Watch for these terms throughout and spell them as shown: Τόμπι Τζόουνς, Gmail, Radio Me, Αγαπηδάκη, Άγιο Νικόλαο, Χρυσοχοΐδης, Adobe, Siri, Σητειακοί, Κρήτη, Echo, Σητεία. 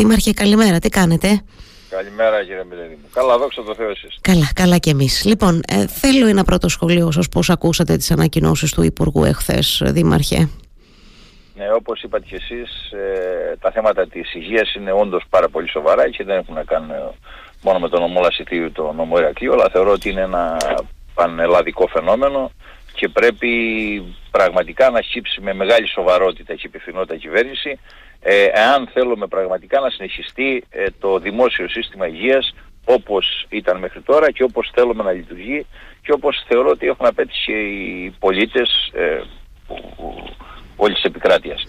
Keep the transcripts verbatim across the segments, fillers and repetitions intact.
Δήμαρχε, καλημέρα, τι κάνετε? Καλημέρα κύριε Μιλένη μου. Καλά, δόξα τω Θεώ, εσείς? Καλά, καλά κι εμείς. Λοιπόν, ε, θέλω ένα πρώτο σχολείο σας, πώς ακούσατε τις ανακοινώσεις του Υπουργού εχθές, Δήμαρχε? Ναι, όπως είπατε κι εσείς, ε, τα θέματα της υγείας είναι όντως πάρα πολύ σοβαρά και δεν έχουν να κάνουν μόνο με τον νομό Λασιτίου, τον νομό Ηρακλείου, αλλά θεωρώ ότι είναι ένα πανελλαδικό φαινόμενο και πρέπει πραγματικά να χύψει με μεγάλη σοβαρότητα και υπευθυνότητα κυβέρνηση, ε, εάν θέλουμε πραγματικά να συνεχιστεί ε, το δημόσιο σύστημα υγείας όπως ήταν μέχρι τώρα και όπως θέλουμε να λειτουργεί και όπως θεωρώ ότι έχουν απέτυχει και οι πολίτες ε, όλης της επικράτειας.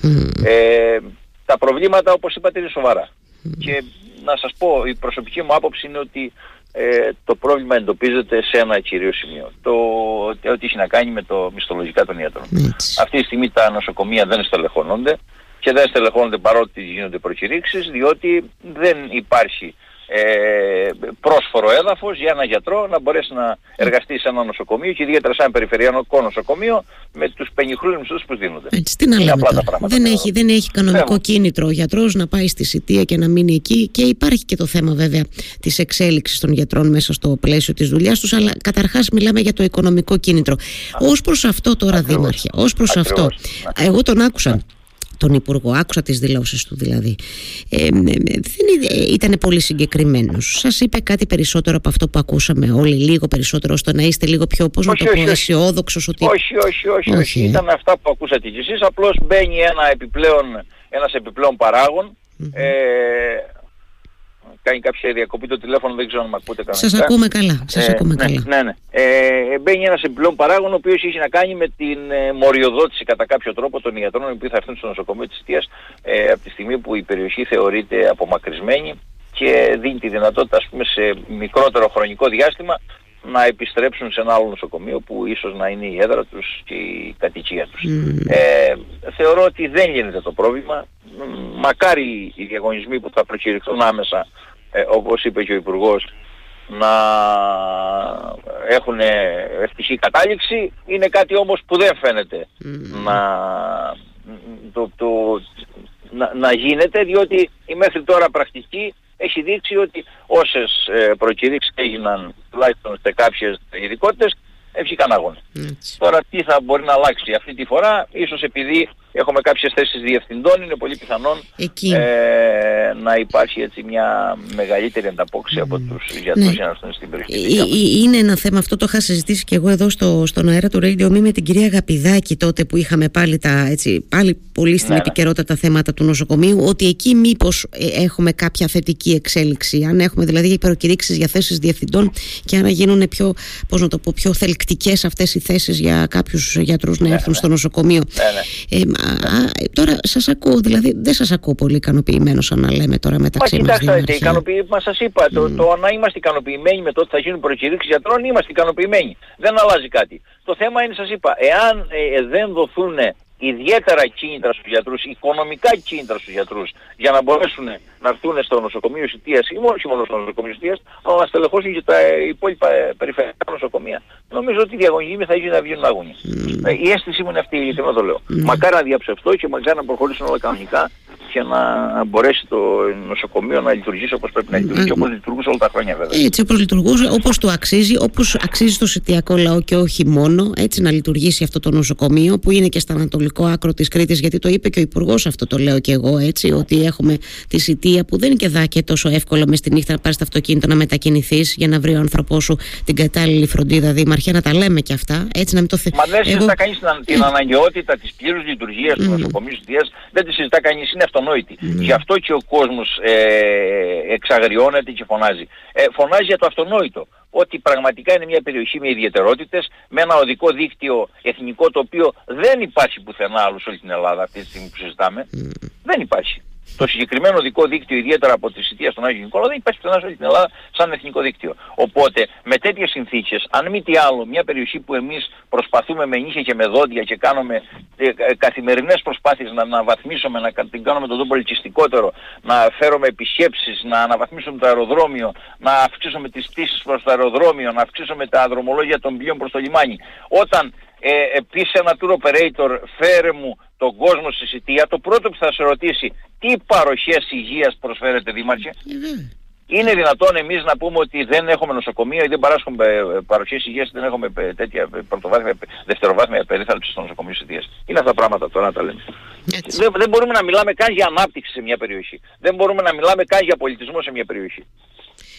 Ε, τα προβλήματα, όπως είπατε, είναι σοβαρά. Και να σας πω, η προσωπική μου άποψη είναι ότι Ε, το πρόβλημα εντοπίζεται σε ένα κυρίως σημείο. Το ότι έχει να κάνει με το μισθολογικά των ιατρών. Έτσι. Αυτή τη στιγμή τα νοσοκομεία δεν στελεχώνονται και δεν στελεχώνονται παρότι γίνονται προκηρύξεις, διότι δεν υπάρχει ε, πρόσφορο έδαφος για ένα γιατρό να μπορέσει να εργαστεί σε ένα νοσοκομείο και ιδιαίτερα σε ένα περιφερειακό νοσοκομείο με τους πενιχρούς μισθούς που δίνονται. Έτσι, τι να λέμε τώρα. Πράγματα, δεν, έχει, δεν έχει κανονικό Φέβαια. κίνητρο ο γιατρός να πάει στη Σητεία και να μείνει εκεί, και υπάρχει και το θέμα βέβαια της εξέλιξης των γιατρών μέσα στο πλαίσιο της δουλειάς τους, αλλά καταρχάς μιλάμε για το οικονομικό κίνητρο. Ως προς αυτό τώρα, Ακριβώς. Δήμαρχε, ως προς αυτό, να. εγώ τον άκουσα. Να. Τον Υπουργό, άκουσα τις δηλώσεις του δηλαδή. Ε, δεν ήταν πολύ συγκεκριμένος. Σας είπε κάτι περισσότερο από αυτό που ακούσαμε όλοι, λίγο περισσότερο, ώστε να είστε λίγο πιο, πώς να το πω, αισιόδοξος? Ότι... Όχι, όχι, όχι, όχι. Ήταν αυτά που ακούσατε κι εσείς. Απλώς μπαίνει ένα επιπλέον, ένας επιπλέον παράγων. Mm-hmm. Ε, κάνει κάποια διακοπή το τηλέφωνο, δεν ξέρω αν με ακούτε κανονικά. Σας ακούμε καλά. Σας ε, ακούμε ναι, καλά. Ναι, ναι. Ε, μπαίνει ένας επιπλέον παράγων, ο οποίος έχει να κάνει με την ε, μοριοδότηση κατά κάποιο τρόπο των ιατρών, οι οποίοι θα έρθουν στο νοσοκομείο της Σητείας ε, από τη στιγμή που η περιοχή θεωρείται απομακρυσμένη και δίνει τη δυνατότητα, ας πούμε, σε μικρότερο χρονικό διάστημα να επιστρέψουν σε ένα άλλο νοσοκομείο που ίσως να είναι η έδρα τους και η κατοικία τους. Mm. Ε, θεωρώ ότι δεν λύνεται το πρόβλημα. Μακάρι οι διαγωνισμοί που θα προκηρυχθούν άμεσα, ε, όπως είπε και ο Υπουργός, να έχουν ευτυχή κατάληξη. Είναι κάτι όμως που δεν φαίνεται mm. να, το, το, να, να γίνεται, διότι η μέχρι τώρα πρακτική έχει δείξει ότι όσες ε, προκηρύξεις έγιναν τουλάχιστον σε κάποιες ειδικότητες, βγήκαν αγώνες. Mm. Τώρα τι θα μπορεί να αλλάξει αυτή τη φορά? Ίσως επειδή έχουμε κάποιες θέσεις διευθυντών, είναι πολύ πιθανόν ε, να υπάρχει έτσι μια μεγαλύτερη ανταπόκριση mm. από τους γιατρούς ναι. για να έρθουν στην περιοχή. Ε, είναι ένα θέμα, αυτό το είχα συζητήσει και εγώ εδώ στο, στον αέρα του Radio Me με την κυρία Αγαπηδάκη τότε που είχαμε πάλι, τα, έτσι, πάλι πολύ στην ναι, επικαιρότητα ναι. τα θέματα του νοσοκομείου, ότι εκεί μήπως έχουμε κάποια θετική εξέλιξη, αν έχουμε δηλαδή προκηρύξεις για θέσεις διευθυντών και αν γίνουν πιο, πώς να το πω, πιο θελκτικές αυτές οι θέσεις για κάποιους γιατρούς ναι, να έρθουν ναι. στο νοσοκομείο. Ναι, ναι. Ε, Α, τώρα σας ακούω, δηλαδή δεν σας ακούω πολύ ικανοποιημένος, αν να λέμε τώρα μεταξύ μας. Μα κοιτάξτε, ικανοποιη... μα σας είπα, mm. το, το να είμαστε ικανοποιημένοι με το ότι θα γίνουν προκηρύξεις γιατρών, είμαστε ικανοποιημένοι. Δεν αλλάζει κάτι. Το θέμα είναι, σας είπα, εάν ε, δεν δοθούν ιδιαίτερα κίνητρα στους γιατρούς, οικονομικά κίνητρα στους γιατρούς, για να μπορέσουν να έρθουν στο νοσοκομείο Σητείας, ή όχι μόνο στο νοσοκομείο Σητείας, αλλά να στελεχώσουν και τα υπόλοιπα περιφερειακά νοσοκομεία, νομίζω ότι οι διαγωνισμοί θα γίνουν να βγαίνουν άγωνοι. Mm. Ε, η αίσθησή μου είναι αυτή, ειλικρινά το λέω. Mm. Μακάρι να διαψευτώ και μακάρι να προχωρήσουν όλα κανονικά και να μπορέσει το νοσοκομείο να λειτουργήσει όπως πρέπει να λειτουργήσει και όπως λειτουργούσε όλα τα χρόνια βέβαια. Έτσι όπως λειτουργούσε, όπως το αξίζει, όπως αξίζει στο σητιακό λαό και όχι μόνο, έτσι να λειτουργήσει αυτό το νοσοκομείο που είναι και στα ανατολικό άκρο της Κρήτης, γιατί το είπε και ο Υπουργός, αυτό το λέω και εγώ έτσι, ότι έχουμε τη Σητεία που δεν είναι και δάκε τόσο εύκολα μες τη νύχτα να πάρεις το αυτοκίνητο να μετακινηθείς για να βρει ο άνθρωπό σου την κατάλληλη φροντίδα, Δήμαρχε, να τα λέμε και αυτά. Έτσι, να μην το θε... Μα δεν συζητά εγώ... κανείς την αναγκαιότητα της πλήρους λειτουργίας του νοσοκομείου Σητείας, δεν τη συζητά κανείς, είναι αυτό. Mm. Γι' αυτό και ο κόσμος ε, εξαγριώνεται και φωνάζει. Ε, φωνάζει για το αυτονόητο. Ότι πραγματικά είναι μια περιοχή με ιδιαιτερότητες, με ένα οδικό δίκτυο εθνικό το οποίο δεν υπάρχει πουθενά άλλο σε όλη την Ελλάδα αυτή τη στιγμή που συζητάμε. Mm. Δεν υπάρχει. Το συγκεκριμένο οδικό δίκτυο, ιδιαίτερα από τη Σητεία στον Άγιο Νικόλαο, δεν υπάρχει πουθενά σε όλη την Ελλάδα σαν εθνικό δίκτυο. Οπότε με τέτοιες συνθήκες, αν μη τι άλλο, μια περιοχή που εμείς προσπαθούμε με νύχια και με δόντια και κάνουμε ε, ε, καθημερινές προσπάθειες να αναβαθμίσουμε, να την κάνουμε τον πολιτιστικότερο, να φέρουμε επισκέψεις, να αναβαθμίσουμε το αεροδρόμιο, να αυξήσουμε τις πτήσεις προς το αεροδρόμιο, να αυξήσουμε τα δρομολόγια των πλοίων προς το λιμάνι. Όταν ε, πεις ένα tour operator, φέρε μου τον κόσμο στη Σητεία, το πρώτο που θα σε ρωτήσει, τι παροχές υγείας προσφέρετε, δήμαρχε. Mm-hmm. Είναι δυνατόν εμείς να πούμε ότι δεν έχουμε νοσοκομεία ή δεν παράσχουμε παροχές υγείας, δεν έχουμε τέτοια πρωτοβάθμια, δευτεροβάθμια περίθαλψη στο νοσοκομείο Σητείας. Είναι αυτά τα πράγματα τώρα να τα λέμε. Δεν, δεν μπορούμε να μιλάμε καν για ανάπτυξη σε μια περιοχή. Δεν μπορούμε να μιλάμε καν για πολιτισμό σε μια περιοχή.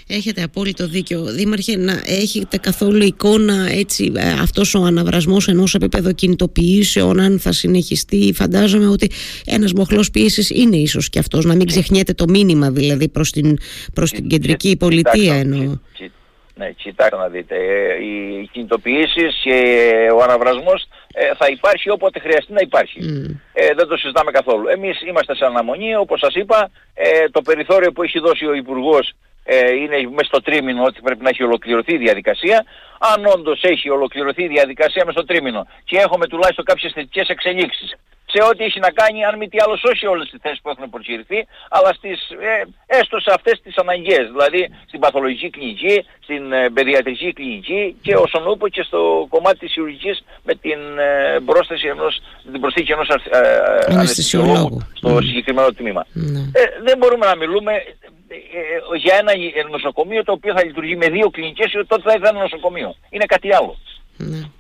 Έχετε απόλυτο δίκιο. Δήμαρχε, να έχετε καθόλου εικόνα έτσι, αυτός ο αναβρασμός ενός επίπεδο κινητοποιήσεων, αν θα συνεχιστεί? Φαντάζομαι ότι ένας μοχλός πίεσης είναι ίσως και αυτός, να μην ξεχνιέται το μήνυμα δηλαδή προς την, προς την κεντρική και, πολιτεία. Εννοώ. Ναι, κοιτάξτε να δείτε. Ε, οι κινητοποιήσεις και ο αναβρασμός ε, θα υπάρχει όποτε χρειαστεί να υπάρχει. Mm. Ε, δεν το συζητάμε καθόλου. Εμείς είμαστε σε αναμονή, όπως σας είπα, ε, το περιθώριο που έχει δώσει ο Υπουργός είναι μέσα στο τρίμηνο ότι πρέπει να έχει ολοκληρωθεί η διαδικασία. Αν όντως έχει ολοκληρωθεί η διαδικασία μέσα στο τρίμηνο και έχουμε τουλάχιστον κάποιες θετικές εξελίξεις σε ό,τι έχει να κάνει, αν μη τι άλλο, όχι όλες τις θέσεις που έχουν προσχηρηθεί, αλλά στις, ε, έστω σε αυτές τις αναγκαίες, δηλαδή στην παθολογική κλινική, στην ε, παιδιατρική κλινική και όσον ούπο και στο κομμάτι της χειρουργικής με την ε, πρόσθεση ενός, την προσθήκη ενός ε, ε, αναισθησιολόγου στο mm. συγκεκριμένο τμήμα. Mm. Ε, δεν μπορούμε να μιλούμε ε, για ένα νοσοκομείο το οποίο θα λειτουργεί με δύο κλινικές ή τότε θα ήταν ένα νοσοκομείο. Είναι κάτι άλλο. Mm.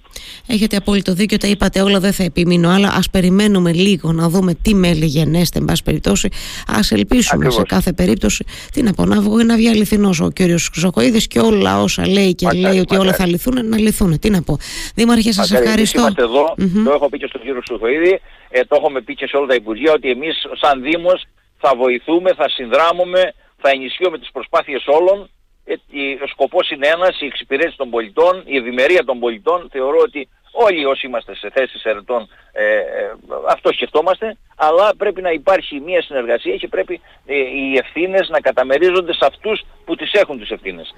Έχετε απόλυτο δίκιο, τα είπατε όλα, δεν θα επιμείνω, αλλά ας περιμένουμε λίγο να δούμε τι μέλη γενέστε, εν πάση περιπτώσει. Ας ελπίσουμε Ακριβώς. σε κάθε περίπτωση, τι να πω, να βγω, να βγει αληθινός ο κύριος Χρυσοχοΐδης και όλα όσα λέει και μακάρι, λέει ότι μακάρι. όλα θα λυθούν, να λυθούν. Τι να πω. Δήμαρχε, σας μακάρι, ευχαριστώ. Είμαστε εδώ, mm-hmm. το έχω πει και στον κύριο Χρυσοχοΐδη, ε, το έχουμε πει και σε όλα τα Υπουργεία, ότι εμείς σαν Δήμος θα βοηθούμε, θα συνδράμουμε, θα ενισχύουμε τις προσπάθειες όλων. Ο σκοπός είναι ένας, η εξυπηρέτηση των πολιτών, η ευημερία των πολιτών. Θεωρώ ότι όλοι όσοι είμαστε σε θέσεις ερετών ε, ε, αυτό σκεφτόμαστε, αλλά πρέπει να υπάρχει μια συνεργασία και πρέπει ε, οι ευθύνες να καταμερίζονται σε αυτούς που τις έχουν τις ευθύνες.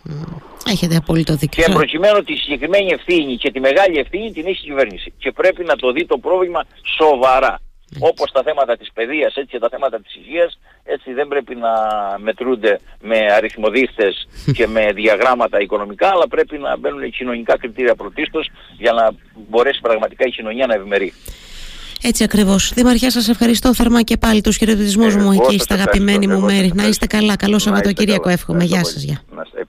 Έχετε απόλυτο δίκιο. Και προκειμένου τη συγκεκριμένη ευθύνη και τη μεγάλη ευθύνη την έχει η κυβέρνηση και πρέπει να το δει το πρόβλημα σοβαρά. Όπως τα θέματα της παιδείας, έτσι και τα θέματα της υγείας, έτσι δεν πρέπει να μετρούνται με αριθμοδείχτες και με διαγράμματα οικονομικά, αλλά πρέπει να μπαίνουν κοινωνικά κριτήρια πρωτίστως για να μπορέσει πραγματικά η κοινωνία να ευημερεί. Έτσι ακριβώς. Δήμαρχε, σας ευχαριστώ θερμά και πάλι τους χαιρετισμούς μου εκεί στα αγαπημένη μου μέρη. Να είστε καλά. Καλό Σαββατοκύριακο εύχομαι. Γεια σας.